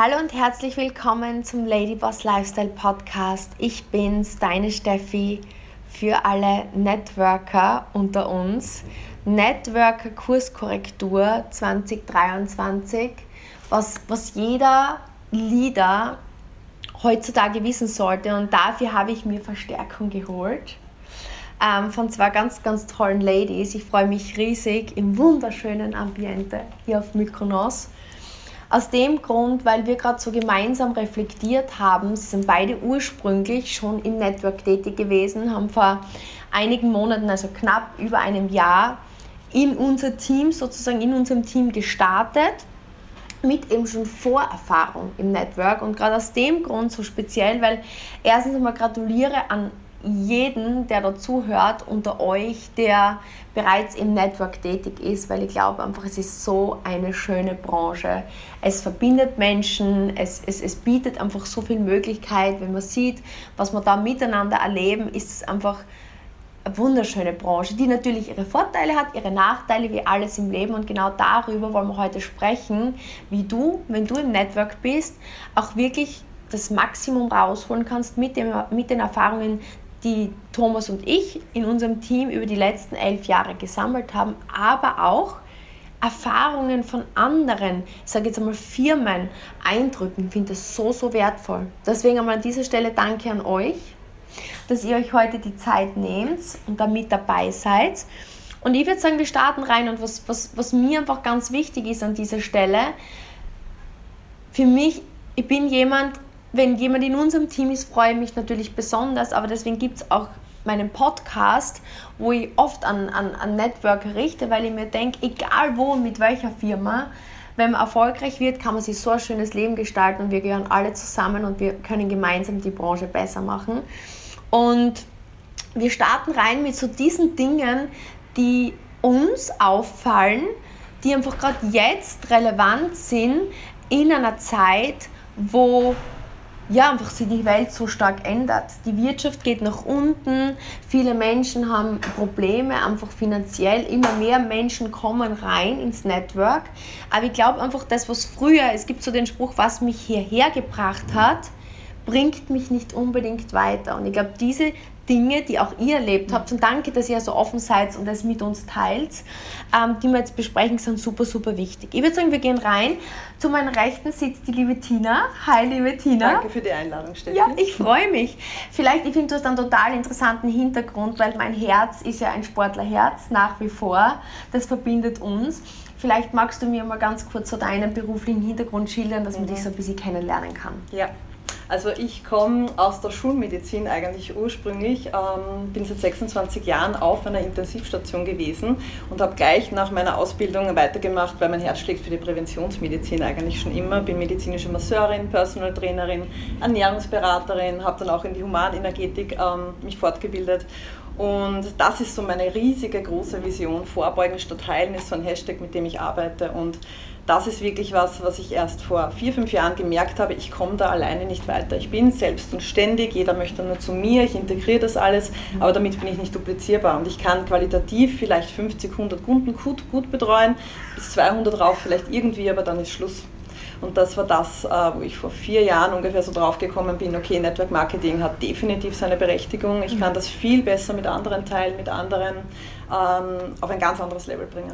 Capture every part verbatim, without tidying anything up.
Hallo und herzlich willkommen zum Lady Boss Lifestyle Podcast. Ich bin's, deine Steffi, für alle Networker unter uns. Networker Kurskorrektur zwanzig dreiundzwanzig, was, was jeder Leader heutzutage wissen sollte, und dafür habe ich mir Verstärkung geholt ähm, von zwei ganz, ganz tollen Ladies. Ich freue mich riesig im wunderschönen Ambiente hier auf Mykonos. Aus dem Grund, weil wir gerade so gemeinsam reflektiert haben. Sie sind beide ursprünglich schon im Network tätig gewesen, haben vor einigen Monaten, also knapp über einem Jahr, in unser Team, sozusagen in unserem Team gestartet, mit eben schon Vorerfahrung im Network. Und gerade aus dem Grund so speziell, weil erstens einmal gratuliere an jeden, der dazu hört, unter euch, der bereits im Network tätig ist, weil ich glaube einfach, es ist so eine schöne Branche. Es verbindet Menschen, es, es, es bietet einfach so viel Möglichkeit. Wenn man sieht, was wir da miteinander erleben, ist es einfach eine wunderschöne Branche, die natürlich ihre Vorteile hat, ihre Nachteile, wie alles im Leben. Und genau darüber wollen wir heute sprechen, wie du, wenn du im Network bist, auch wirklich das Maximum rausholen kannst mit, dem, mit den Erfahrungen, die Thomas und ich in unserem Team über die letzten elf Jahre gesammelt haben, aber auch Erfahrungen von anderen, ich sage jetzt einmal Firmen, Eindrücken. Ich finde das so, so wertvoll. Deswegen einmal an dieser Stelle danke an euch, dass ihr euch heute die Zeit nehmt und da mit dabei seid. Und ich würde sagen, wir starten rein, und was, was, was mir einfach ganz wichtig ist an dieser Stelle, für mich, ich bin jemand, wenn jemand in unserem Team ist, freue ich mich natürlich besonders, aber deswegen gibt es auch meinen Podcast, wo ich oft an, an, an Networker richte, weil ich mir denke, egal wo und mit welcher Firma, wenn man erfolgreich wird, kann man sich so ein schönes Leben gestalten, und wir gehören alle zusammen und wir können gemeinsam die Branche besser machen. Und wir starten rein mit so diesen Dingen, die uns auffallen, die einfach gerade jetzt relevant sind in einer Zeit, wo ja, einfach sich die Welt so stark ändert. Die Wirtschaft geht nach unten, viele Menschen haben Probleme, einfach finanziell. Immer mehr Menschen kommen rein ins Network. Aber ich glaube einfach, das, was früher, es gibt so den Spruch, was mich hierher gebracht hat, bringt mich nicht unbedingt weiter. Und ich glaube, diese Dinge, die auch ihr erlebt habt, und danke, dass ihr so offen seid und das mit uns teilt, ähm, die wir jetzt besprechen, sind super, super wichtig. Ich würde sagen, wir gehen rein. Zu meiner Rechten sitzt die liebe Tina. Hi, liebe Tina. Danke für die Einladung, Steffi. Ja, ich freue mich. Vielleicht, ich finde, du hast einen total interessanten Hintergrund, weil mein Herz ist ja ein Sportlerherz, nach wie vor. Das verbindet uns. Vielleicht magst du mir mal ganz kurz so deinen beruflichen Hintergrund schildern, dass man mhm. dich so ein bisschen kennenlernen kann. Ja. Also ich komme aus der Schulmedizin eigentlich ursprünglich, ähm, bin seit sechsundzwanzig Jahren auf einer Intensivstation gewesen und habe gleich nach meiner Ausbildung weitergemacht, weil mein Herz schlägt für die Präventionsmedizin eigentlich schon immer. Bin medizinische Masseurin, Personal Trainerin, Ernährungsberaterin, habe dann auch in die Humanenergetik ähm, mich fortgebildet. Und das ist so meine riesige, große Vision. Vorbeugen statt heilen ist so ein Hashtag, mit dem ich arbeite. Und das ist wirklich was, was ich erst vor vier, fünf Jahren gemerkt habe, ich komme da alleine nicht weiter. Ich bin selbst und ständig, jeder möchte nur zu mir, ich integriere das alles, aber damit bin ich nicht duplizierbar. Und ich kann qualitativ vielleicht fünfzig, hundert Kunden gut, gut betreuen, bis zweihundert rauf vielleicht irgendwie, aber dann ist Schluss. Und das war das, wo ich vor vier Jahren ungefähr so drauf gekommen bin, okay, Network Marketing hat definitiv seine Berechtigung. Ich kann das viel besser mit anderen teilen, mit anderen ähm, auf ein ganz anderes Level bringen.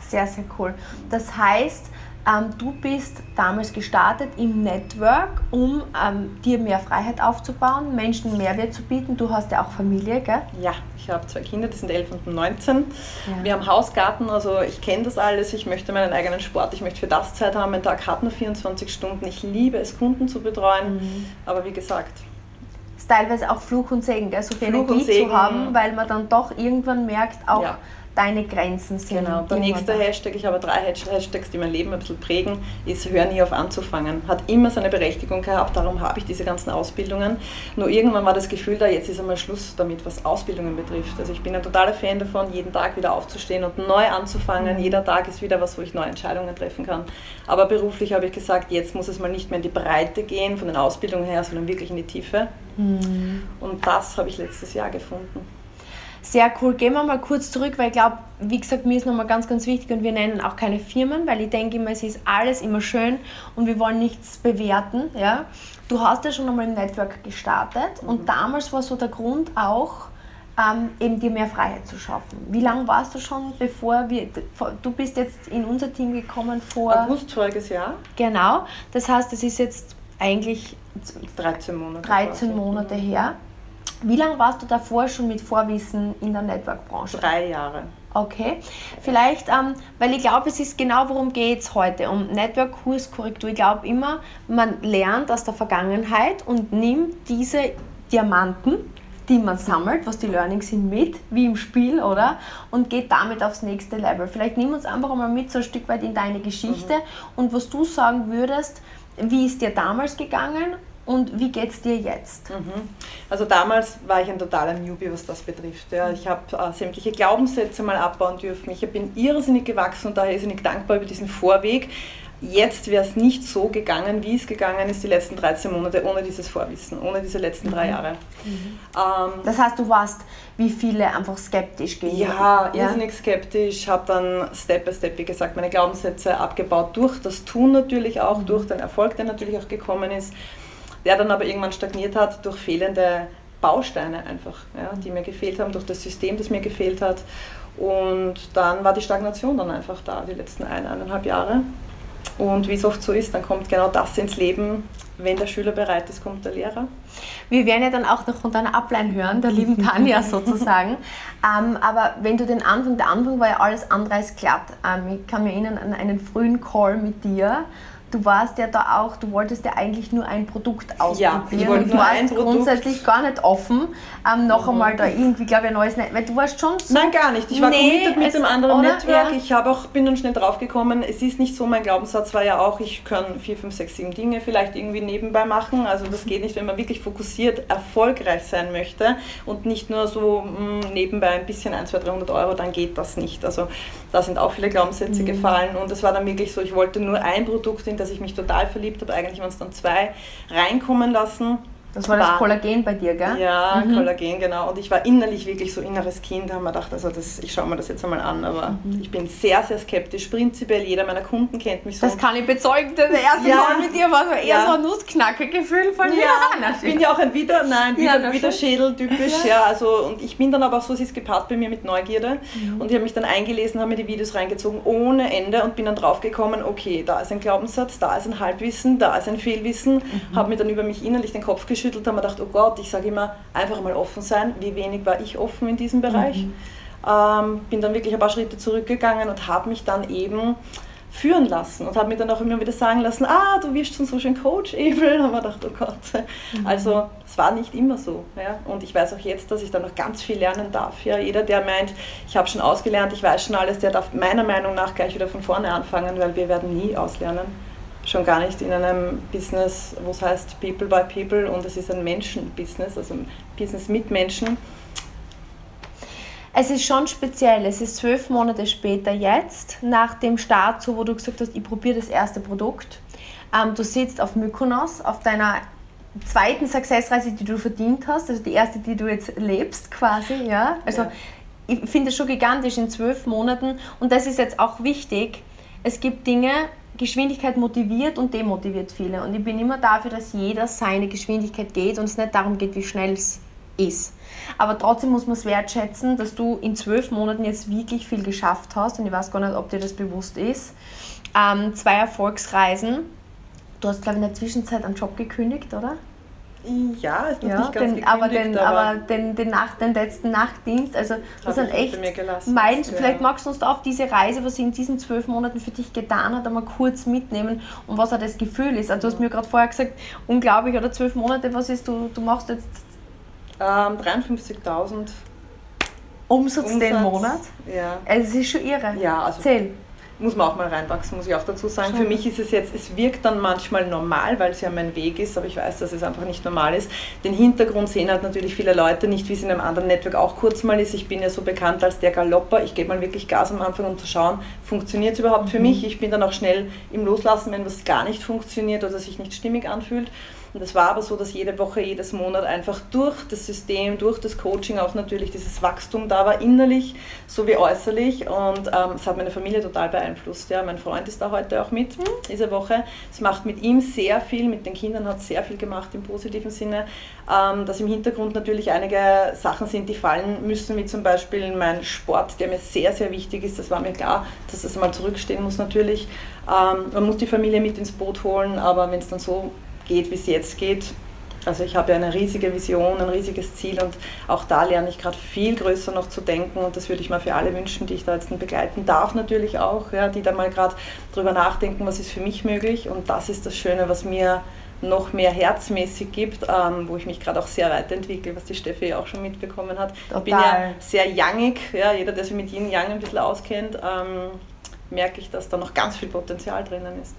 Sehr, sehr cool. Das heißt, ähm, du bist damals gestartet im Network, um ähm, dir mehr Freiheit aufzubauen, Menschen Mehrwert zu bieten. Du hast ja auch Familie, gell? Ja, ich habe zwei Kinder, die sind elf und neunzehn. Ja. Wir haben Hausgarten, also ich kenne das alles. Ich möchte meinen eigenen Sport, ich möchte für das Zeit haben. Mein Tag hat nur vierundzwanzig Stunden. Ich liebe es, Kunden zu betreuen, mhm. aber wie gesagt, ist teilweise auch Fluch und Segen, gell? So viel Energie zu haben, weil man dann doch irgendwann merkt, auch ja. deine Grenzen sind. Genau, der nächste Hashtag, ich habe drei Hashtags, die mein Leben ein bisschen prägen, ist hör nie auf anzufangen. Hat immer seine Berechtigung gehabt, darum habe ich diese ganzen Ausbildungen. Nur irgendwann war das Gefühl da, jetzt ist einmal Schluss damit, was Ausbildungen betrifft. Also ich bin ein totaler Fan davon, jeden Tag wieder aufzustehen und neu anzufangen. Mhm. Jeder Tag ist wieder was, wo ich neue Entscheidungen treffen kann. Aber beruflich habe ich gesagt, jetzt muss es mal nicht mehr in die Breite gehen, von den Ausbildungen her, sondern wirklich in die Tiefe. Mhm. Und das habe ich letztes Jahr gefunden. Sehr cool. Gehen wir mal kurz zurück, weil ich glaube, wie gesagt, mir ist nochmal ganz, ganz wichtig und wir nennen auch keine Firmen, weil ich denke immer, es ist alles immer schön und wir wollen nichts bewerten. Ja? Du hast ja schon einmal im Network gestartet mhm. und damals war so der Grund auch, Ähm, eben dir mehr Freiheit zu schaffen. Wie lange warst du schon, bevor wir, du bist jetzt in unser Team gekommen vor... August voriges Jahr. Genau, das heißt, es ist jetzt eigentlich dreizehn Monate, dreizehn Monate her. Wie lange warst du davor schon mit Vorwissen in der Network-Branche? Drei Jahre. Okay, vielleicht, ähm, weil ich glaube, es ist genau, worum geht es heute, um Network-Kurskorrektur. Ich glaube immer, man lernt aus der Vergangenheit und nimmt diese Diamanten, die man sammelt, was die Learnings sind, mit, wie im Spiel, oder? Und geht damit aufs nächste Level. Vielleicht nimm uns einfach mal mit so ein Stück weit in deine Geschichte mhm. und was du sagen würdest, wie ist dir damals gegangen und wie geht's dir jetzt? Mhm. Also damals war ich ein totaler Newbie, was das betrifft. Ja, ich habe äh, sämtliche Glaubenssätze mal abbauen dürfen. Ich bin irrsinnig gewachsen und daher irrsinnig dankbar über diesen Vorweg. Jetzt wäre es nicht so gegangen, wie es gegangen ist die letzten dreizehn Monate, ohne dieses Vorwissen, ohne diese letzten drei Jahre. Mhm. Ähm, das heißt, du warst, wie viele, einfach skeptisch gegenüber? Ja, ja? irrsinnig skeptisch, habe dann Step by Step, wie gesagt, meine Glaubenssätze abgebaut, durch das Tun natürlich auch, mhm. durch den Erfolg, der natürlich auch gekommen ist, der dann aber irgendwann stagniert hat durch fehlende Bausteine einfach, ja, die mir gefehlt haben, durch das System, das mir gefehlt hat. Und dann war die Stagnation dann einfach da, die letzten ein, eineinhalb Jahre. Und wie es oft so ist, dann kommt genau das ins Leben. Wenn der Schüler bereit ist, kommt der Lehrer. Wir werden ja dann auch noch von deiner Upline hören, der lieben Tanja sozusagen. ähm, aber wenn du den Anfang, der Anfang war ja alles andere als glatt. Ähm, ich kann mich erinnern an einen frühen Call mit dir. Du warst ja da auch, du wolltest ja eigentlich nur ein Produkt ausprobieren. Ja, ich wollte und nur du warst ein Produkt. Grundsätzlich gar nicht offen, ähm, noch mhm. einmal da irgendwie, glaube ich, ein neues Network. Weil du warst schon so... Nein, gar nicht. Ich war nee, committed mit dem anderen Network. Ja. Ich habe auch, bin dann schnell draufgekommen, es ist nicht so, mein Glaubenssatz war ja auch, ich kann vier, fünf, sechs, sieben Dinge vielleicht irgendwie nebenbei machen. Also das geht nicht, wenn man wirklich fokussiert erfolgreich sein möchte und nicht nur so mh, nebenbei ein bisschen ein, zwei, dreihundert Euro, dann geht das nicht. Also da sind auch viele Glaubenssätze mhm. gefallen und es war dann wirklich so, ich wollte nur ein Produkt, in dass ich mich total verliebt habe. Eigentlich waren es dann zwei reinkommen lassen. Das war das war, Kollagen bei dir, gell? Ja, mhm. Kollagen, genau. Und ich war innerlich wirklich so inneres Kind, da haben wir gedacht, also das, ich schaue mir das jetzt einmal an, aber mhm. ich bin sehr, sehr skeptisch. Prinzipiell, jeder meiner Kunden kennt mich so. Das kann ich bezeugen, das erste ja. Mal mit dir war so eher ja. so ein Nussknacker-Gefühl von mir. Ja, ich bin ja auch ein Wider, nein, Wider, ja, Widerschädel, typisch, ja. ja. Also, und ich bin dann aber auch so, es ist gepaart bei mir mit Neugierde mhm. und ich habe mich dann eingelesen, habe mir die Videos reingezogen ohne Ende und bin dann draufgekommen, okay, da ist ein Glaubenssatz, da ist ein Halbwissen, da ist ein Fehlwissen, mhm. habe mir dann über mich innerlich den Kopf geschüttelt, geschüttelt haben wir gedacht, oh Gott, ich sage immer, einfach mal offen sein, wie wenig war ich offen in diesem Bereich. Mhm. Ähm, bin dann wirklich ein paar Schritte zurückgegangen und habe mich dann eben führen lassen und habe mir dann auch immer wieder sagen lassen, ah, du wirst schon so schön Coach, Abel, haben wir gedacht, oh Gott. Mhm. Also es war nicht immer so. Ja? Und ich weiß auch jetzt, dass ich da noch ganz viel lernen darf. Ja? Jeder, der meint, ich habe schon ausgelernt, ich weiß schon alles, der darf meiner Meinung nach gleich wieder von vorne anfangen, weil wir werden nie auslernen. Schon gar nicht in einem Business, wo es heißt People by People und es ist ein Menschen-Business, also ein Business mit Menschen. Es ist schon speziell, es ist zwölf Monate später jetzt, nach dem Start, so wo du gesagt hast, ich probiere das erste Produkt. Ähm, du sitzt auf Mykonos, auf deiner zweiten Successreise, die du verdient hast, also die erste, die du jetzt lebst quasi, ja. Also ja. Ich finde es schon gigantisch in zwölf Monaten und das ist jetzt auch wichtig, es gibt Dinge, Geschwindigkeit motiviert und demotiviert viele. Und ich bin immer dafür, dass jeder seine Geschwindigkeit geht und es nicht darum geht, wie schnell es ist. Aber trotzdem muss man es wertschätzen, dass du in zwölf Monaten jetzt wirklich viel geschafft hast. Und ich weiß gar nicht, ob dir das bewusst ist. Ähm, zwei Erfolgsreisen. Du hast, glaube ich, in der Zwischenzeit einen Job gekündigt, oder? Ja, ist noch ja, nicht ganz den, aber, den, aber, aber den, den, Nacht, den letzten Nachtdienst, also das sind echt, mein, ja. Vielleicht magst du uns da auf diese Reise, was sie in diesen zwölf Monaten für dich getan hat, einmal kurz mitnehmen und was auch das Gefühl ist. Also du hast mir gerade vorher gesagt, unglaublich, oder zwölf Monate, was ist, du, du machst jetzt? Ähm, dreiundfünfzigtausend Umsatz, Umsatz den Monat? Ja. Also es ist schon irre. Ja, also. Zähl. Muss man auch mal reinwachsen, muss ich auch dazu sagen. Schön. Für mich ist es jetzt, es wirkt dann manchmal normal, weil es ja mein Weg ist, aber ich weiß, dass es einfach nicht normal ist. Den Hintergrund sehen halt natürlich viele Leute nicht, wie es in einem anderen Network auch kurz mal ist. Ich bin ja so bekannt als der Galopper. Ich gebe mal wirklich Gas am Anfang, um zu schauen, funktioniert es überhaupt mhm. für mich. Ich bin dann auch schnell im Loslassen, wenn was gar nicht funktioniert oder sich nicht stimmig anfühlt. Und das war aber so, dass jede Woche, jedes Monat einfach durch das System, durch das Coaching auch natürlich dieses Wachstum da war, innerlich sowie äußerlich. Und ähm, es hat meine Familie total beeinflusst. Ja. Mein Freund ist da heute auch mit, mhm. diese Woche. Es macht mit ihm sehr viel, mit den Kindern hat es sehr viel gemacht im positiven Sinne. Ähm, dass im Hintergrund natürlich einige Sachen sind, die fallen müssen, wie zum Beispiel mein Sport, der mir sehr, sehr wichtig ist. Das war mir klar, dass das mal zurückstehen muss natürlich. Ähm, man muss die Familie mit ins Boot holen, aber wenn es dann so geht, wie es jetzt geht. Also ich habe ja eine riesige Vision, ein riesiges Ziel und auch da lerne ich gerade viel größer noch zu denken und das würde ich mal für alle wünschen, die ich da jetzt begleiten darf natürlich auch, ja, die da mal gerade drüber nachdenken, was ist für mich möglich und das ist das Schöne, was mir noch mehr herzmäßig gibt, ähm, wo ich mich gerade auch sehr weiterentwickle, was die Steffi auch schon mitbekommen hat. Total. Ich bin ja sehr yangig, ja, jeder, der sich mit Yin Yang ein bisschen auskennt, ähm, merke ich, dass da noch ganz viel Potenzial drinnen ist.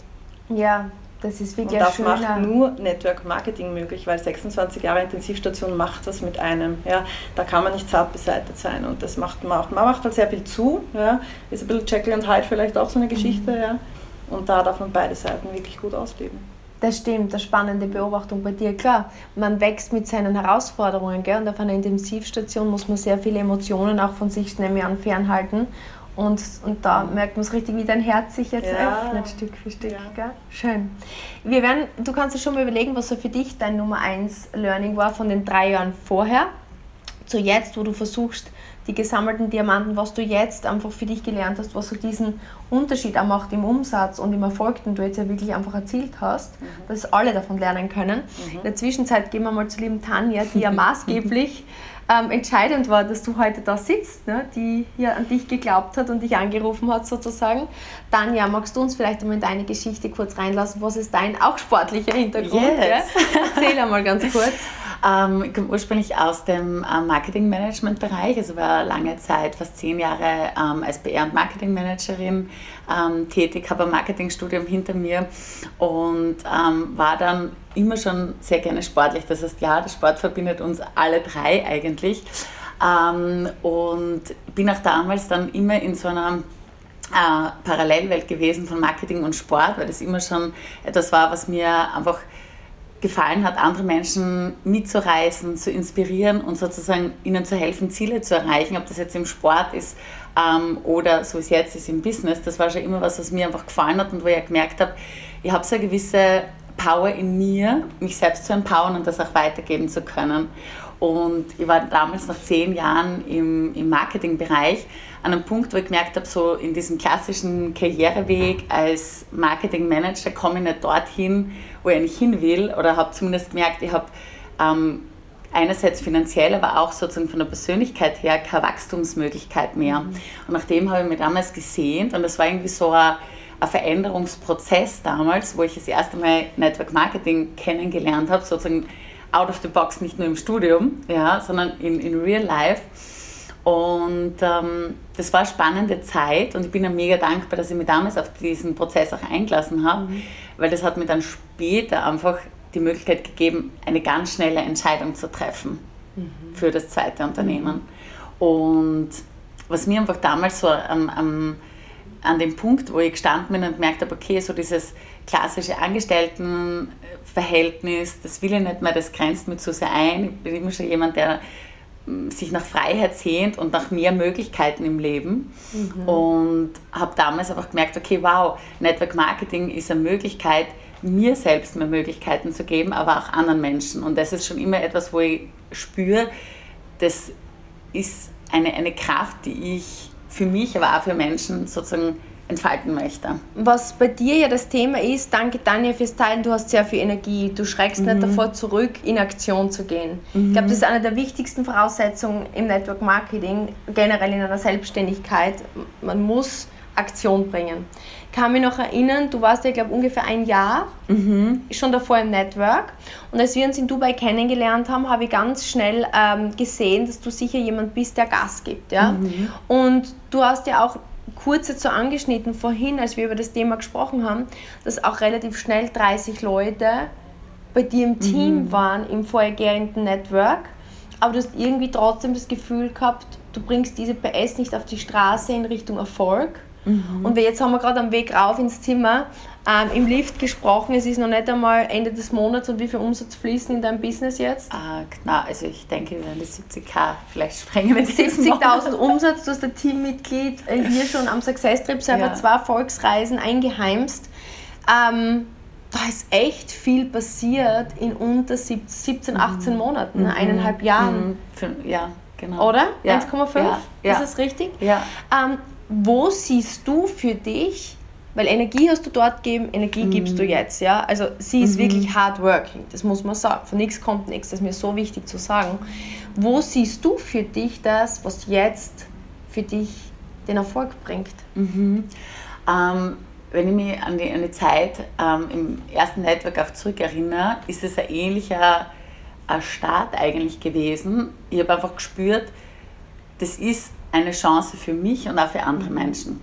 Ja. Das ist wirklich und das schöner. Macht nur Network Marketing möglich, weil sechsundzwanzig Jahre Intensivstation macht das mit einem. Ja. Da kann man nicht zart beseitigt sein und das macht man auch. Man macht halt sehr viel zu, ja. Ist ein bisschen Jekyll and Hyde vielleicht auch so eine Geschichte. Mhm. Ja. Und da darf man beide Seiten wirklich gut ausleben. Das stimmt, das ist eine spannende Beobachtung bei dir. Klar, man wächst mit seinen Herausforderungen, gell? Und auf einer Intensivstation muss man sehr viele Emotionen auch von sich an fernhalten. Und, und da merkt man es richtig, wie dein Herz sich jetzt ja. öffnet, Stück für Stück. Ja. Gell? Schön. Wir werden, du kannst dir schon mal überlegen, was so für dich dein Nummer eins Learning war von den drei Jahren vorher zu jetzt, wo du versuchst, die gesammelten Diamanten, was du jetzt einfach für dich gelernt hast, was so diesen Unterschied auch macht im Umsatz und im Erfolg, den du jetzt ja wirklich einfach erzielt hast, mhm. dass alle davon lernen können. Mhm. In der Zwischenzeit gehen wir mal zur lieben Tanja, die ja maßgeblich Ähm, entscheidend war, dass du heute da sitzt, ne, die ja an dich geglaubt hat und dich angerufen hat sozusagen. Tanja, magst du uns vielleicht einmal in deine Geschichte kurz reinlassen? Was ist dein auch sportlicher Hintergrund? Yes. Ja? Erzähl einmal ganz kurz. Ähm, ich komme ursprünglich aus dem ähm, Marketing-Management-Bereich, also war lange Zeit, fast zehn Jahre ähm, als P R- und Marketing-Managerin ähm, tätig, habe ein Marketingstudium hinter mir und ähm, war dann immer schon sehr gerne sportlich. Das heißt, ja, der Sport verbindet uns alle drei eigentlich ähm, und bin auch damals dann immer in so einer äh, Parallelwelt gewesen von Marketing und Sport, weil das immer schon etwas war, was mir einfach gefallen hat, andere Menschen mitzureißen, zu inspirieren und sozusagen ihnen zu helfen, Ziele zu erreichen, ob das jetzt im Sport ist ähm, oder so wie es jetzt ist im Business. Das war schon immer was, was mir einfach gefallen hat und wo ich gemerkt habe, ich habe so eine gewisse Power in mir, mich selbst zu empowern und das auch weitergeben zu können. Und ich war damals nach zehn Jahren im, im Marketingbereich an einem Punkt, wo ich gemerkt habe, so in diesem klassischen Karriereweg als Marketingmanager komme ich nicht dorthin, wo ich eigentlich hin will, oder habe zumindest gemerkt, ich habe ähm, einerseits finanziell, aber auch sozusagen von der Persönlichkeit her keine Wachstumsmöglichkeit mehr. Und nach dem habe ich mich damals gesehnt und das war irgendwie so ein ein Veränderungsprozess damals, wo ich das erste Mal Network Marketing kennengelernt habe, sozusagen out of the box, nicht nur im Studium, ja, sondern in, in real life. Und ähm, das war eine spannende Zeit und ich bin mega dankbar, dass ich mich damals auf diesen Prozess auch eingelassen habe, mhm. weil das hat mir dann später einfach die Möglichkeit gegeben, eine ganz schnelle Entscheidung zu treffen mhm. für das zweite Unternehmen. Und was mir einfach damals so am ähm, ähm, an dem Punkt, wo ich gestanden bin und gemerkt habe, okay, so dieses klassische Angestelltenverhältnis, das will ich nicht mehr, das grenzt mich zu sehr ein. Ich bin immer schon jemand, der sich nach Freiheit sehnt und nach mehr Möglichkeiten im Leben. Mhm. Und habe damals einfach gemerkt, okay, wow, Network Marketing ist eine Möglichkeit, mir selbst mehr Möglichkeiten zu geben, aber auch anderen Menschen. Und das ist schon immer etwas, wo ich spüre, das ist eine, eine Kraft, die ich für mich, aber auch für Menschen sozusagen entfalten möchte. Was bei dir ja das Thema ist, danke Tanja fürs Teilen, du hast sehr viel Energie, du schreckst mhm. nicht davor zurück, in Aktion zu gehen. Mhm. Ich glaube, das ist eine der wichtigsten Voraussetzungen im Network Marketing, generell in einer Selbstständigkeit, man muss Aktion bringen. Ich kann mich noch erinnern, du warst ja, ich glaube, ungefähr ein Jahr mhm. schon davor im Network und als wir uns in Dubai kennengelernt haben, habe ich ganz schnell ähm, gesehen, dass du sicher jemand bist, der Gas gibt. Ja? Mhm. Und du hast ja auch kurz dazu so angeschnitten vorhin, als wir über das Thema gesprochen haben, dass auch relativ schnell dreißig Leute bei dir im Team mhm. waren, im vorhergehenden Network, aber du hast irgendwie trotzdem das Gefühl gehabt, du bringst diese P S nicht auf die Straße in Richtung Erfolg. Mhm. Und jetzt haben wir gerade am Weg rauf ins Zimmer ähm, im Lift gesprochen, es ist noch nicht einmal Ende des Monats und wie viel Umsatz fließen in deinem Business jetzt? Ah, genau, also ich denke, wir werden das siebzig K vielleicht sprengen. siebzigtausend Umsatz, du hast ein Teammitglied hier schon am Success-Trip selber ja. zwei Volksreisen eingeheimst. Ähm, Da ist echt viel passiert in unter siebzehn, achtzehn Monaten, mhm. eineinhalb Jahren. Mhm. Ja, genau. Oder? Ja. eins Komma fünf? Ja. Ja. Ist das richtig? Ja. Ähm, wo siehst du für dich, weil Energie hast du dort gegeben, Energie mhm. gibst du jetzt. Ja? Also sie ist mhm. wirklich hardworking, das muss man sagen. Von nichts kommt nichts, das ist mir so wichtig zu sagen. Wo siehst du für dich das, was jetzt für dich den Erfolg bringt? Mhm. Ähm, Wenn ich mich an die, an die Zeit ähm, im ersten Network auch zurückerinnere, ist es ein ähnlicher ein Start eigentlich gewesen. Ich habe einfach gespürt, das ist eine Chance für mich und auch für andere Menschen.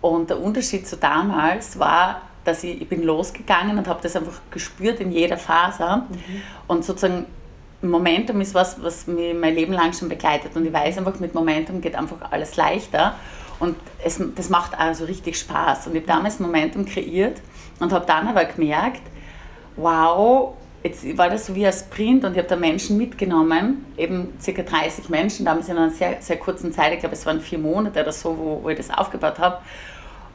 Und der Unterschied zu damals war, dass ich, ich bin losgegangen und habe das einfach gespürt in jeder Faser. Mhm. Und sozusagen Momentum ist was, was mich mein Leben lang schon begleitet. Und ich weiß einfach, mit Momentum geht einfach alles leichter. Und es, das macht also richtig Spaß. Und ich habe damals Momentum kreiert und habe dann aber gemerkt, wow, jetzt war das so wie ein Sprint und ich habe da Menschen mitgenommen, eben ca. dreißig Menschen, damals in einer sehr, sehr kurzen Zeit, ich glaube es waren vier Monate oder so, wo, wo ich das aufgebaut habe.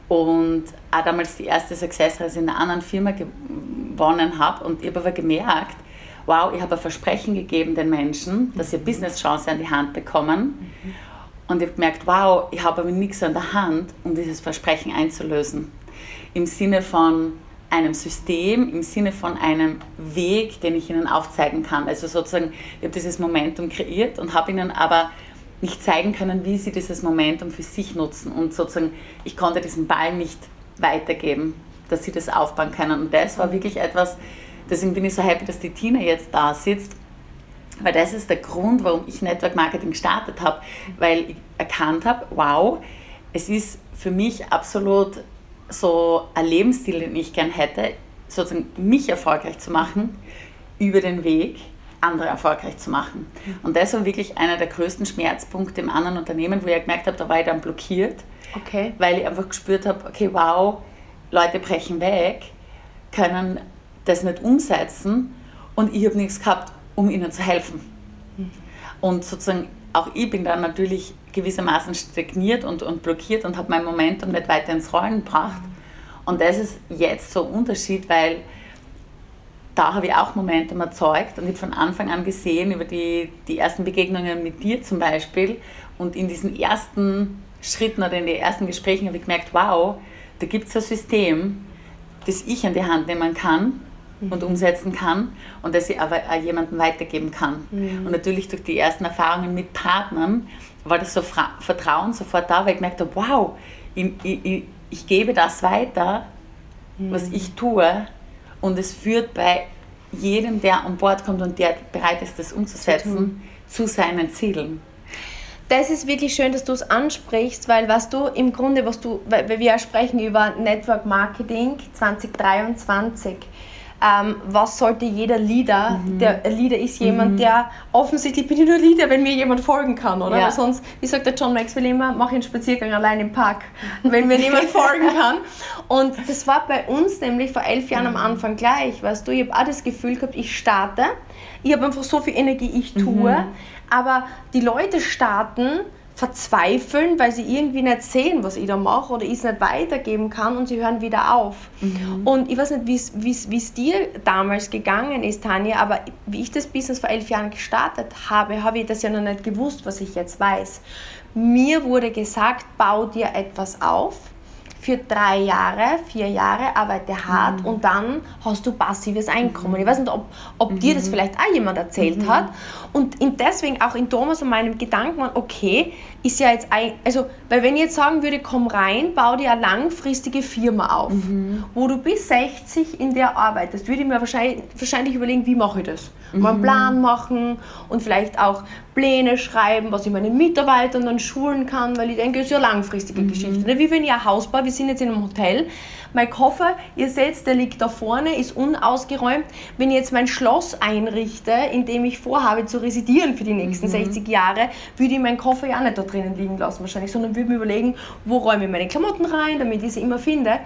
Und auch damals die erste Success-Reise in einer anderen Firma gewonnen habe. Und ich habe aber gemerkt, wow, ich habe ein Versprechen gegeben den Menschen, dass sie eine Business-Chance an die Hand bekommen. Mhm. Und ich habe gemerkt, wow, ich habe aber nichts an der Hand, um dieses Versprechen einzulösen. Im Sinne von einem System, im Sinne von einem Weg, den ich ihnen aufzeigen kann. Also sozusagen, ich habe dieses Momentum kreiert und habe ihnen aber nicht zeigen können, wie sie dieses Momentum für sich nutzen. Und sozusagen, ich konnte diesen Ball nicht weitergeben, dass sie das aufbauen können. Und das war wirklich etwas, deswegen bin ich so happy, dass die Tina jetzt da sitzt. Weil das ist der Grund, warum ich Network Marketing gestartet habe, weil ich erkannt habe, wow, es ist für mich absolut so ein Lebensstil, den ich gern hätte, sozusagen mich erfolgreich zu machen, über den Weg andere erfolgreich zu machen. Und das war wirklich einer der größten Schmerzpunkte im anderen Unternehmen, wo ich gemerkt habe, da war ich dann blockiert, okay. weil ich einfach gespürt habe, okay, wow, Leute brechen weg, können das nicht umsetzen und ich habe nichts gehabt, um ihnen zu helfen. Und sozusagen auch ich bin dann natürlich gewissermaßen stagniert und, und blockiert und habe mein Momentum nicht weiter ins Rollen gebracht. Und das ist jetzt so ein Unterschied, weil da habe ich auch Momentum erzeugt und ich habe von Anfang an gesehen, über die, die ersten Begegnungen mit dir zum Beispiel und in diesen ersten Schritten oder in den ersten Gesprächen habe ich gemerkt, wow, da gibt es ein System, das ich an die Hand nehmen kann, und umsetzen kann und dass ich aber auch jemandem weitergeben kann. Mhm. Und natürlich durch die ersten Erfahrungen mit Partnern war das so Fra- Vertrauen sofort da, weil ich gemerkt habe, wow, ich, ich, ich gebe das weiter, mhm. was ich tue und es führt bei jedem, der an Bord kommt und der bereit ist, das umzusetzen, mhm. zu seinen Zielen. Das ist wirklich schön, dass du es ansprichst, weil was du im Grunde, was du, weil wir sprechen über Network Marketing zwanzig dreiundzwanzig, Ähm, was sollte jeder Leader, mhm. der Leader ist jemand, mhm. der, offensichtlich bin ich nur Leader, wenn mir jemand folgen kann, oder? Ja. Weil sonst, wie sagt der John Maxwell immer, mach einen Spaziergang allein im Park, wenn mir niemand folgen kann. Und das war bei uns nämlich vor elf Jahren mhm. am Anfang gleich, weißt du, ich habe auch das Gefühl gehabt, ich starte, ich habe einfach so viel Energie, ich tue, mhm. aber die Leute starten, verzweifeln, weil sie irgendwie nicht sehen, was ich da mache oder ich es nicht weitergeben kann und sie hören wieder auf. Mhm. Und ich weiß nicht, wie es dir damals gegangen ist, Tanja, aber wie ich das Business vor elf Jahren gestartet habe, habe ich das ja noch nicht gewusst, was ich jetzt weiß. Mir wurde gesagt, bau dir etwas auf für drei Jahre, vier Jahre, arbeite hart mhm. und dann hast du passives Einkommen. Ich weiß nicht, ob, ob mhm. dir das vielleicht auch jemand erzählt mhm. hat. Und in deswegen auch in Thomas und meinem Gedanken waren, okay, ist ja jetzt ein, also, weil wenn ich jetzt sagen würde, komm rein, bau dir eine langfristige Firma auf, mhm. wo du bis sechzig in der arbeitest, würde ich mir wahrscheinlich, wahrscheinlich überlegen, wie mache ich das? Mhm. Mal einen Plan machen und vielleicht auch Pläne schreiben, was ich meinen Mitarbeitern dann schulen kann, weil ich denke, das ist ja eine langfristige mhm. Geschichte. Wie wenn ich ein Haus baue, wir sind jetzt in einem Hotel, Mein Koffer, ihr seht, der liegt da vorne, ist unausgeräumt. Wenn ich jetzt mein Schloss einrichte, in dem ich vorhabe zu residieren für die nächsten mhm. sechzig Jahre, würde ich meinen Koffer ja auch nicht da drinnen liegen lassen wahrscheinlich, sondern würde mir überlegen, wo räume ich meine Klamotten rein, damit ich sie immer finde.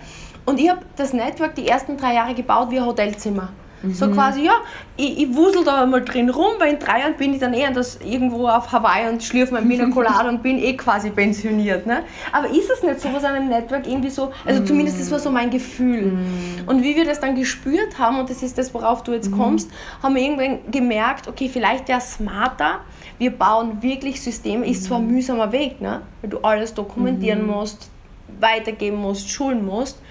Und ich habe das Network die ersten drei Jahre gebaut wie ein Hotelzimmer. Mhm. So quasi, ja, ich, ich wusel da mal drin rum, weil in drei Jahren bin ich dann eh anders irgendwo auf Hawaii und schlürfe mein Pina Colada und bin eh quasi pensioniert. Ne? Aber ist es nicht so was an einem Network irgendwie so, also mhm. zumindest das war so mein Gefühl. Mhm. Und wie wir das dann gespürt haben, und das ist das, worauf du jetzt mhm. kommst, haben wir irgendwann gemerkt, okay, vielleicht wäre es smarter, wir bauen wirklich Systeme, ist zwar ein mühsamer Weg, ne? Weil du alles dokumentieren mhm. musst, weitergeben musst, schulen musst.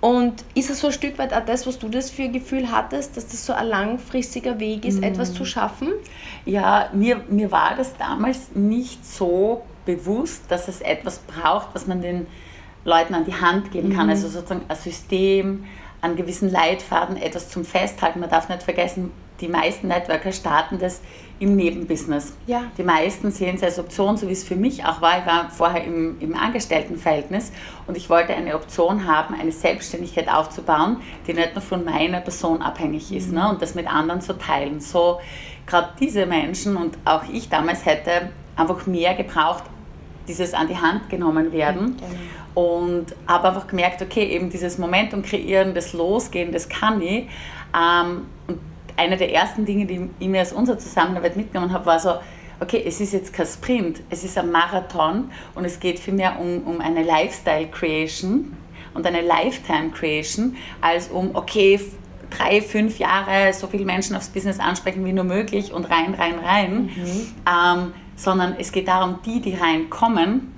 Und ist es so ein Stück weit auch das, was du das für ein Gefühl hattest, dass das so ein langfristiger Weg ist, etwas zu schaffen? Ja, mir, mir war das damals nicht so bewusst, dass es etwas braucht, was man den Leuten an die Hand geben kann. Mhm. Also sozusagen ein System, einen gewissen Leitfaden, etwas zum Festhalten. Man darf nicht vergessen, die meisten Networker starten das im Nebenbusiness. Ja. Die meisten sehen es als Option, so wie es für mich auch war. Ich war vorher im, im Angestelltenverhältnis und ich wollte eine Option haben, eine Selbstständigkeit aufzubauen, die nicht nur von meiner Person abhängig ist, mhm. ne? Und das mit anderen zu teilen. So, gerade diese Menschen und auch ich damals hätte einfach mehr gebraucht, dieses an die Hand genommen werden. Okay. Und habe einfach gemerkt, okay, eben dieses Momentum kreieren, das Losgehen, das kann ich. Ähm, und eine der ersten Dinge, die ich mir aus unserer Zusammenarbeit mitgenommen habe, war so, okay, es ist jetzt kein Sprint, es ist ein Marathon und es geht vielmehr um, um eine Lifestyle-Creation und eine Lifetime-Creation, als um, okay, drei, fünf Jahre so viele Menschen aufs Business ansprechen wie nur möglich und rein, rein, rein, mhm. ähm, sondern es geht darum, die, die reinkommen,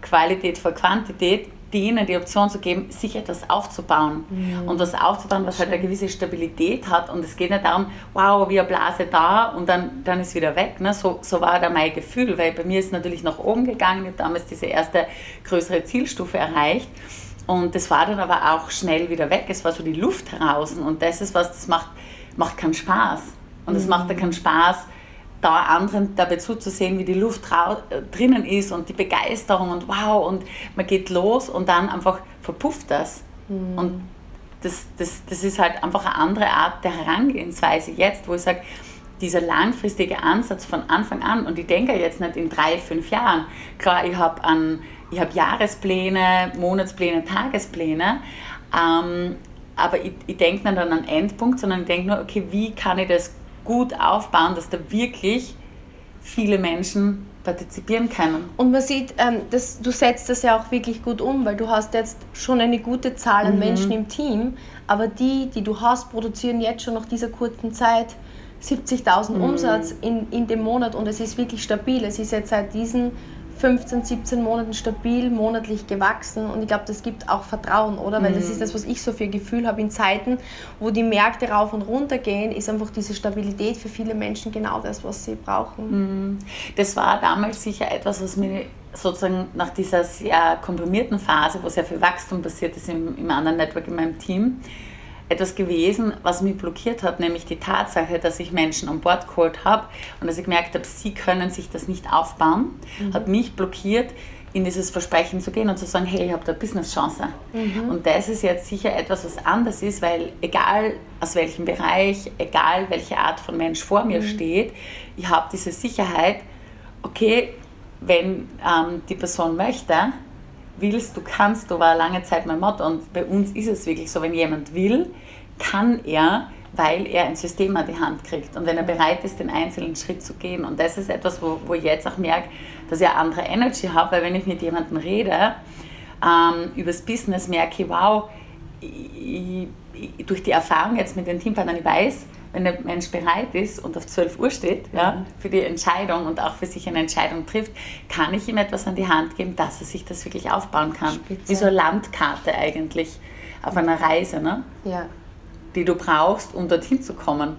Qualität vor Quantität, denen die Option zu geben, sich etwas aufzubauen. Mhm. Und was aufzubauen, was halt eine gewisse Stabilität hat. Und es geht nicht darum, wow, wie eine Blase da und dann, dann ist wieder weg. Ne? So, so war da mein Gefühl, weil bei mir ist es natürlich nach oben gegangen. Ich habe damals diese erste größere Zielstufe erreicht. Und das war dann aber auch schnell wieder weg. Es war so die Luft heraus. Und das ist was, das macht, macht keinen Spaß. Und es mhm. macht ja keinen Spaß, da anderen dabei zuzusehen, wie die Luft drinnen ist und die Begeisterung und wow und man geht los und dann einfach verpufft das. Mhm. Und das, das, das ist halt einfach eine andere Art der Herangehensweise jetzt, wo ich sage, dieser langfristige Ansatz von Anfang an, und ich denke jetzt nicht in drei, fünf Jahren, klar, ich habe hab Jahrespläne, Monatspläne, Tagespläne, ähm, aber ich, ich denke nicht an einen Endpunkt, sondern ich denke nur, okay, wie kann ich das gut aufbauen, dass da wirklich viele Menschen partizipieren können. Und man sieht, ähm, das, du setzt das ja auch wirklich gut um, weil du hast jetzt schon eine gute Zahl an mhm. Menschen im Team, aber die, die du hast, produzieren jetzt schon nach dieser kurzen Zeit siebzigtausend mhm. Umsatz in, in dem Monat und es ist wirklich stabil. Es ist jetzt seit diesen fünfzehn, siebzehn Monaten stabil, monatlich gewachsen und ich glaube, das gibt auch Vertrauen, oder? Weil mhm. das ist das, was ich so für Gefühl habe in Zeiten, wo die Märkte rauf und runter gehen, ist einfach diese Stabilität für viele Menschen genau das, was sie brauchen. Mhm. Das war damals sicher etwas, was mir sozusagen nach dieser sehr komprimierten Phase, wo sehr viel Wachstum passiert ist im, im anderen Network, in meinem Team, etwas gewesen, was mich blockiert hat, nämlich die Tatsache, dass ich Menschen an Bord geholt habe und dass ich gemerkt habe, sie können sich das nicht aufbauen, mhm. hat mich blockiert, in dieses Versprechen zu gehen und zu sagen, hey, ich habe da Business-Chance. Mhm. Und das ist jetzt sicher etwas, was anders ist, weil egal aus welchem Bereich, egal welche Art von Mensch vor mir mhm. steht, ich habe diese Sicherheit, okay, wenn ähm, die Person möchte, willst du, kannst du, war lange Zeit mein Motto und bei uns ist es wirklich so, wenn jemand will, kann er, weil er ein System an die Hand kriegt und wenn er bereit ist, den einzelnen Schritt zu gehen und das ist etwas, wo, wo ich jetzt auch merke, dass ich eine andere Energy habe, weil wenn ich mit jemandem rede, ähm, über das Business merke ich, wow, ich, ich, durch die Erfahrung jetzt mit den Teampartnern, ich weiß, wenn der Mensch bereit ist und auf zwölf Uhr steht, ja, für die Entscheidung und auch für sich eine Entscheidung trifft, kann ich ihm etwas an die Hand geben, dass er sich das wirklich aufbauen kann. Spitze. Wie so eine Landkarte eigentlich auf einer Reise, ne? Ja. Die du brauchst, um dorthin zu kommen.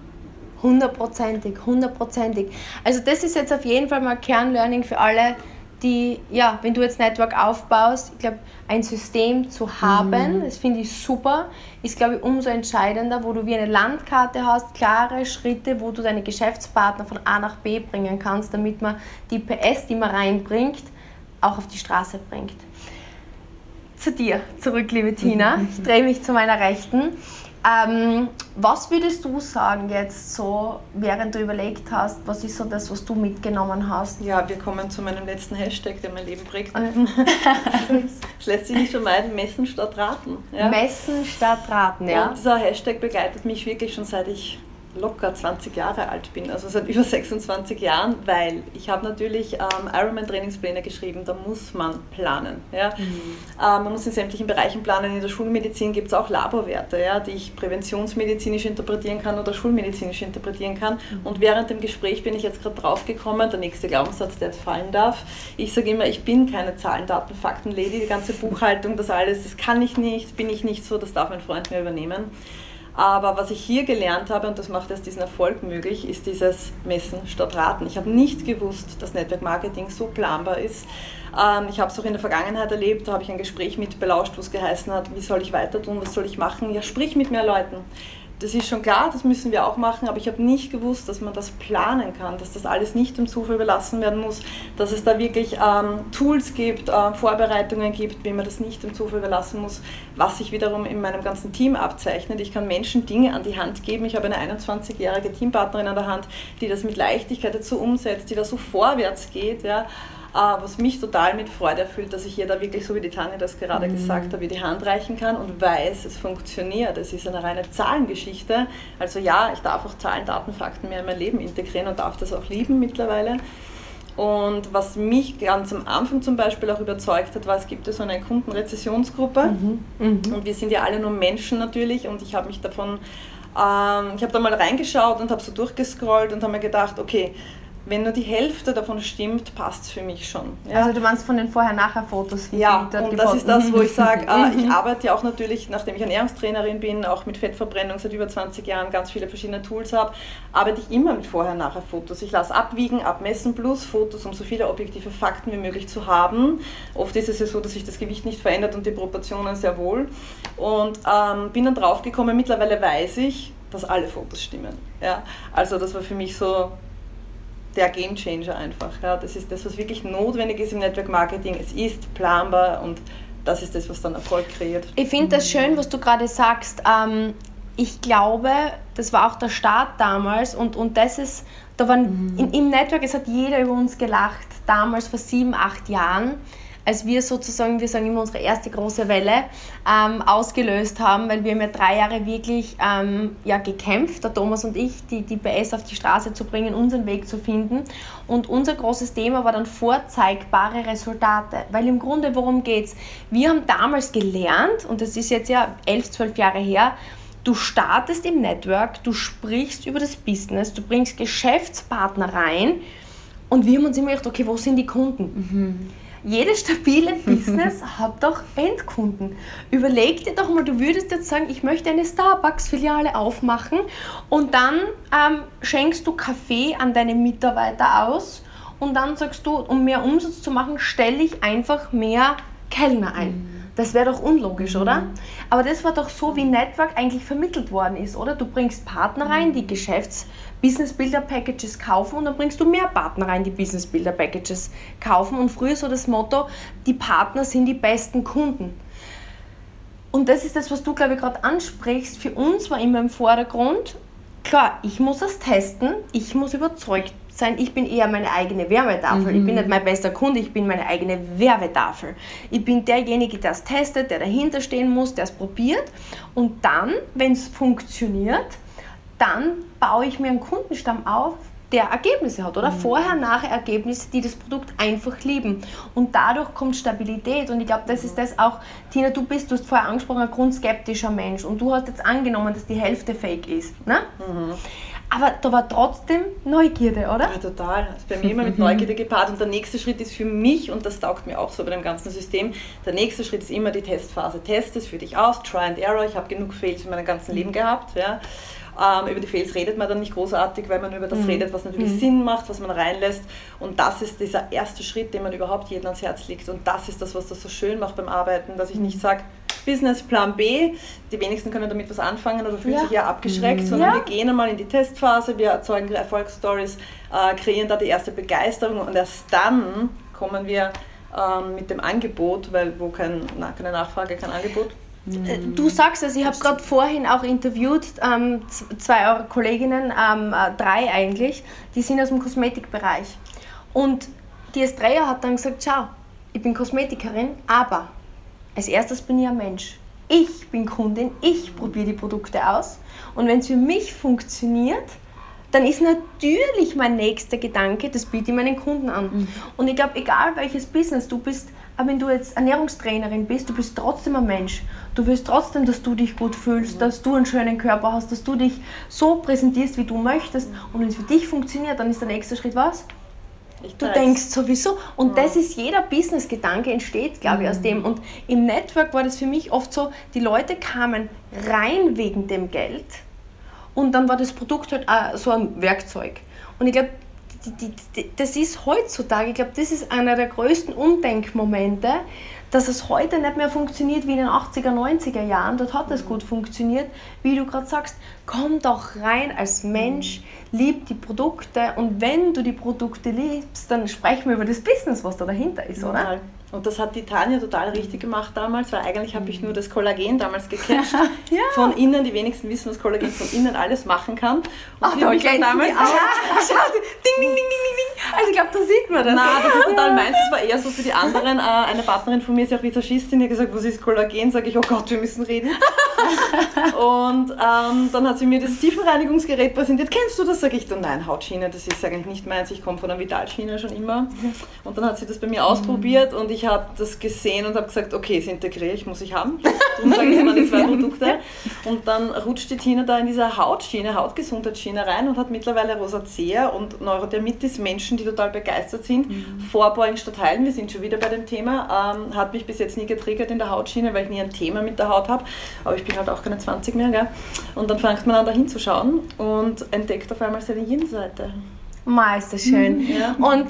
Hundertprozentig, hundertprozentig. Also das ist jetzt auf jeden Fall mal Kernlearning für alle, die, ja, wenn du jetzt Network aufbaust, ich glaube, ein System zu haben, mhm. das finde ich super, ist, glaube ich, umso entscheidender, wo du wie eine Landkarte hast, klare Schritte, wo du deine Geschäftspartner von A nach B bringen kannst, damit man die P S, die man reinbringt, auch auf die Straße bringt. zu dir zurück, liebe Tina. Ich drehe mich zu meiner Rechten. Ähm, was würdest du sagen jetzt so, während du überlegt hast, was ist so das, was du mitgenommen hast? Ja, wir kommen zu meinem letzten Hashtag, der mein Leben prägt. Es lässt sich nicht vermeiden, messen statt raten. Ja? Messen statt raten, ja. Und dieser Hashtag begleitet mich wirklich schon seit ich locker zwanzig Jahre alt bin, also seit über sechsundzwanzig Jahren, weil ich habe natürlich ähm, Ironman-Trainingspläne geschrieben, da muss man planen. Ja? Mhm. Ähm, man muss in sämtlichen Bereichen planen, in der Schulmedizin gibt es auch Laborwerte, ja, die ich präventionsmedizinisch interpretieren kann oder schulmedizinisch interpretieren kann. Mhm. Und während dem Gespräch bin ich jetzt gerade draufgekommen, der nächste Glaubenssatz, der jetzt fallen darf, ich sage immer, ich bin keine Zahlen, Daten, Fakten, Lady, die ganze Buchhaltung, das alles, das kann ich nicht, bin ich nicht so, das darf mein Freund mir übernehmen. Aber was ich hier gelernt habe, und das macht erst diesen Erfolg möglich, ist dieses Messen statt Raten. Ich habe nicht gewusst, dass Network Marketing so planbar ist. Ich habe es auch in der Vergangenheit erlebt, da habe ich ein Gespräch mit belauscht, wo es geheißen hat, wie soll ich weiter tun, was soll ich machen? Ja, sprich mit mehr Leuten. Das ist schon klar, das müssen wir auch machen, aber ich habe nicht gewusst, dass man das planen kann, dass das alles nicht dem Zufall überlassen werden muss, dass es da wirklich ähm, Tools gibt, äh, Vorbereitungen gibt, wie man das nicht dem Zufall überlassen muss, was sich wiederum in meinem ganzen Team abzeichnet. Ich kann Menschen Dinge an die Hand geben. Ich habe eine einundzwanzigjährige Teampartnerin an der Hand, die das mit Leichtigkeit dazu umsetzt, die da so vorwärts geht, ja. Uh, was mich total mit Freude erfüllt, dass ich hier da wirklich, so wie die Tanja das gerade mm. gesagt habe, die Hand reichen kann und weiß, es funktioniert. Es ist eine reine Zahlengeschichte. Also ja, ich darf auch Zahlen, Daten, Fakten mehr in mein Leben integrieren und darf das auch lieben mittlerweile. Und was mich ganz am Anfang zum Beispiel auch überzeugt hat, war, es gibt ja so eine Kundenrezessionsgruppe mhm. Mhm. und wir sind ja alle nur Menschen natürlich und ich habe mich davon, ähm, ich habe da mal reingeschaut und habe so durchgescrollt und habe mir gedacht, okay, wenn nur die Hälfte davon stimmt, passt es für mich schon. Ja. Also du meinst von den Vorher-Nachher-Fotos? Ja, und geboten. Das ist das, wo ich sage, äh, ich arbeite ja auch natürlich, nachdem ich Ernährungstrainerin bin, auch mit Fettverbrennung seit über zwanzig Jahren, ganz viele verschiedene Tools habe, arbeite ich immer mit Vorher-Nachher-Fotos. Ich lasse abwiegen, abmessen plus Fotos, um so viele objektive Fakten wie möglich zu haben. Oft ist es ja so, dass sich das Gewicht nicht verändert und die Proportionen sehr wohl. Und ähm, bin dann draufgekommen, mittlerweile weiß ich, dass alle Fotos stimmen. Ja? Also das war für mich so der Gamechanger einfach. Ja. Das ist das, was wirklich notwendig ist im Network Marketing. Es ist planbar und das ist das, was dann Erfolg kreiert. Ich finde das schön, was du gerade sagst. Ähm, ich glaube, das war auch der Start damals und, und das ist, da waren, mhm. in, im Network, es hat jeder über uns gelacht, damals vor sieben, acht Jahren, als wir sozusagen, wir sagen immer, unsere erste große Welle ähm, ausgelöst haben, weil wir haben ja drei Jahre wirklich ähm, ja, gekämpft, der Thomas und ich, die, die P S auf die Straße zu bringen, unseren Weg zu finden. Und unser großes Thema war dann vorzeigbare Resultate, weil im Grunde, worum geht's? Wir haben damals gelernt, und das ist jetzt ja elf, zwölf Jahre her, du startest im Network, du sprichst über das Business, du bringst Geschäftspartner rein und wir haben uns immer gedacht, okay, wo sind die Kunden? Mhm. Jedes stabile Business hat doch Endkunden. Überleg dir doch mal, du würdest jetzt sagen, ich möchte eine Starbucks-Filiale aufmachen und dann ähm, schenkst du Kaffee an deine Mitarbeiter aus und dann sagst du, um mehr Umsatz zu machen, stelle ich einfach mehr Kellner ein. Mhm. Das wäre doch unlogisch, mhm. oder? Aber das war doch so, wie Network eigentlich vermittelt worden ist, oder? Du bringst Partner rein, die Geschäfts- Business-Builder-Packages kaufen und dann bringst du mehr Partner rein, die Business-Builder-Packages kaufen. Und früher so das Motto, die Partner sind die besten Kunden. Und das ist das, was du, glaube ich, gerade ansprichst. Für uns war immer im Vordergrund, klar, ich muss es testen, ich muss überzeugt sein, ich bin eher meine eigene Werbetafel. Mhm. Ich bin nicht mein bester Kunde, ich bin meine eigene Werbetafel. Ich bin derjenige, der es testet, der dahinter stehen muss, der es probiert. Und dann, wenn es funktioniert, dann baue ich mir einen Kundenstamm auf, der Ergebnisse hat, oder? Mhm. Vorher, nachher Ergebnisse, die das Produkt einfach lieben. Und dadurch kommt Stabilität. Und ich glaube, das ist das auch, Tina, du bist, du hast vorher angesprochen, ein grundskeptischer Mensch. Und du hast jetzt angenommen, dass die Hälfte fake ist. Ne? Mhm. Aber da war trotzdem Neugierde, oder? Ja, total. Das ist bei mir immer mit Neugierde gepaart. Und der nächste Schritt ist für mich, und das taugt mir auch so bei dem ganzen System, der nächste Schritt ist immer die Testphase. Test es für dich aus, Try and Error. Ich habe genug Fails in meinem ganzen Leben gehabt. Ja. Ähm, über die Fails redet man dann nicht großartig, weil man über das mhm. redet, was natürlich mhm. Sinn macht, was man reinlässt. Und das ist dieser erste Schritt, den man überhaupt jedem ans Herz legt. Und das ist das, was das so schön macht beim Arbeiten, dass ich nicht sage, Business Plan B, die wenigsten können damit was anfangen oder fühlen ja. sich ja abgeschreckt, mhm. sondern ja. wir gehen einmal in die Testphase, wir erzeugen Erfolgsstories, äh, kreieren da die erste Begeisterung und erst dann kommen wir ähm, mit dem Angebot, weil wo kein, na, keine Nachfrage, kein Angebot. Du sagst es, ich habe gerade vorhin auch interviewt, ähm, zwei eurer Kolleginnen, ähm, drei eigentlich, die sind aus dem Kosmetikbereich. Und die Estrella hat dann gesagt, schau, ich bin Kosmetikerin, aber als erstes bin ich ein Mensch. Ich bin Kundin, ich probiere die Produkte aus und wenn es für mich funktioniert, dann ist natürlich mein nächster Gedanke, das biete ich meinen Kunden an. Mhm. Und ich glaube, egal welches Business du bist, aber wenn du jetzt Ernährungstrainerin bist, du bist trotzdem ein Mensch. Du willst trotzdem, dass du dich gut fühlst, mhm. dass du einen schönen Körper hast, dass du dich so präsentierst, wie du möchtest. Mhm. Und wenn es für dich funktioniert, dann ist der nächste Schritt was? Ich du weiß. denkst sowieso. Und ja. das ist jeder Business-Gedanke entsteht, glaube ich, mhm. aus dem. Und im Network war das für mich oft so, die Leute kamen rein wegen dem Geld und dann war das Produkt halt auch so ein Werkzeug. Und ich glaube, das ist heutzutage, ich glaube, das ist einer der größten Umdenkmomente, dass es heute nicht mehr funktioniert wie in den achtziger, neunziger Jahren. Dort hat es gut funktioniert, wie du gerade sagst, komm doch rein als Mensch, lieb die Produkte und wenn du die Produkte liebst, dann sprechen wir über das Business, was da dahinter ist, oder? Total. Und das hat die Tanja total richtig gemacht damals, weil eigentlich habe ich nur das Kollagen damals gecatcht. Ja. Von innen, die wenigsten wissen, was Kollagen von innen alles machen kann. Und ach, da ich damals auch. Schau, ding, ding, ding, ding, ding. Also ich glaube, da sieht man das. Nein, das ist total meins. Das war eher so für die anderen. Eine Partnerin von mir ist ja auch Visagistin, die hat gesagt, was ist Kollagen? Sage ich, oh Gott, wir müssen reden. Und ähm, dann hat sie mir das Tiefenreinigungsgerät präsentiert. Kennst du das? Sage ich, dann nein, Hautschiene, das ist eigentlich nicht meins. Ich komme von der Vitalschiene schon immer. Und dann hat sie das bei mir ausprobiert und ich Ich habe das gesehen und habe gesagt, okay, das integriere ich, muss ich haben. Darum sage ich immer die zwei Produkte. Und dann rutscht die Tina da in dieser Hautschiene, Hautgesundheitsschiene rein und hat mittlerweile Rosacea und Neurodermitis, Menschen, die total begeistert sind. Mhm. Vorbeugen statt heilen, wir sind schon wieder bei dem Thema. Ähm, hat mich bis jetzt nie getriggert in der Hautschiene, weil ich nie ein Thema mit der Haut habe. Aber ich bin halt auch keine zwanzig mehr. Gell? Und dann fängt man an, da hinzuschauen und entdeckt auf einmal seine Yin-Seite. Ma, ist das schön. Mhm. Ja. Und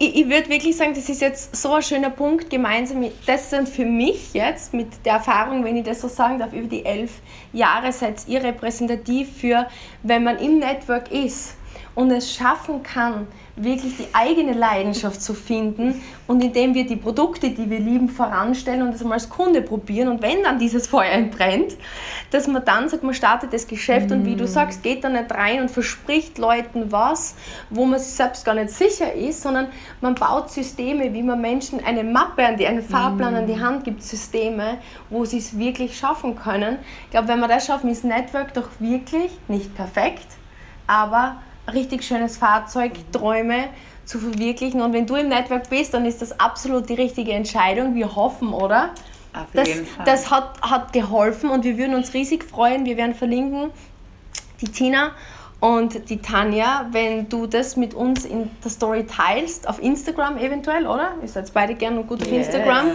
Ich, ich würde wirklich sagen, das ist jetzt so ein schöner Punkt, gemeinsam mit, das sind für mich jetzt mit der Erfahrung, wenn ich das so sagen darf, über die elf Jahre seid ihr repräsentativ für, wenn man im Network ist und es schaffen kann, wirklich die eigene Leidenschaft zu finden und indem wir die Produkte, die wir lieben, voranstellen und das mal als Kunde probieren und wenn dann dieses Feuer entbrennt, dass man dann sagt, man startet das Geschäft mm. und wie du sagst, geht da nicht rein und verspricht Leuten was, wo man sich selbst gar nicht sicher ist, sondern man baut Systeme, wie man Menschen eine Mappe, einen Fahrplan mm. an die Hand gibt, Systeme, wo sie es wirklich schaffen können. Ich glaube, wenn wir das schaffen, ist Network doch wirklich nicht perfekt, aber richtig schönes Fahrzeug, Träume zu verwirklichen. Und wenn du im Network bist, dann ist das absolut die richtige Entscheidung. Wir hoffen, oder? Auf das, jeden Fall. Das hat, hat geholfen und wir würden uns riesig freuen. Wir werden verlinken, die Tina und die Tanja, wenn du das mit uns in der Story teilst, auf Instagram eventuell, oder? Ihr seid beide gern und gut auf yes. Instagram.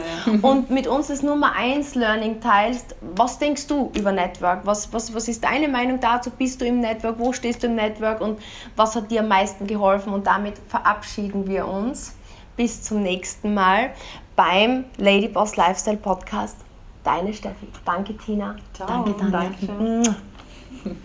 Und mit uns das Nummer eins Learning teilst. Was denkst du über Network? Was, was, was ist deine Meinung dazu? Bist du im Network? Wo stehst du im Network? Und was hat dir am meisten geholfen? Und damit verabschieden wir uns. Bis zum nächsten Mal beim Lady Boss Lifestyle Podcast. Deine Steffi. Danke, Tina. Ciao. Danke, Tanja. Danke.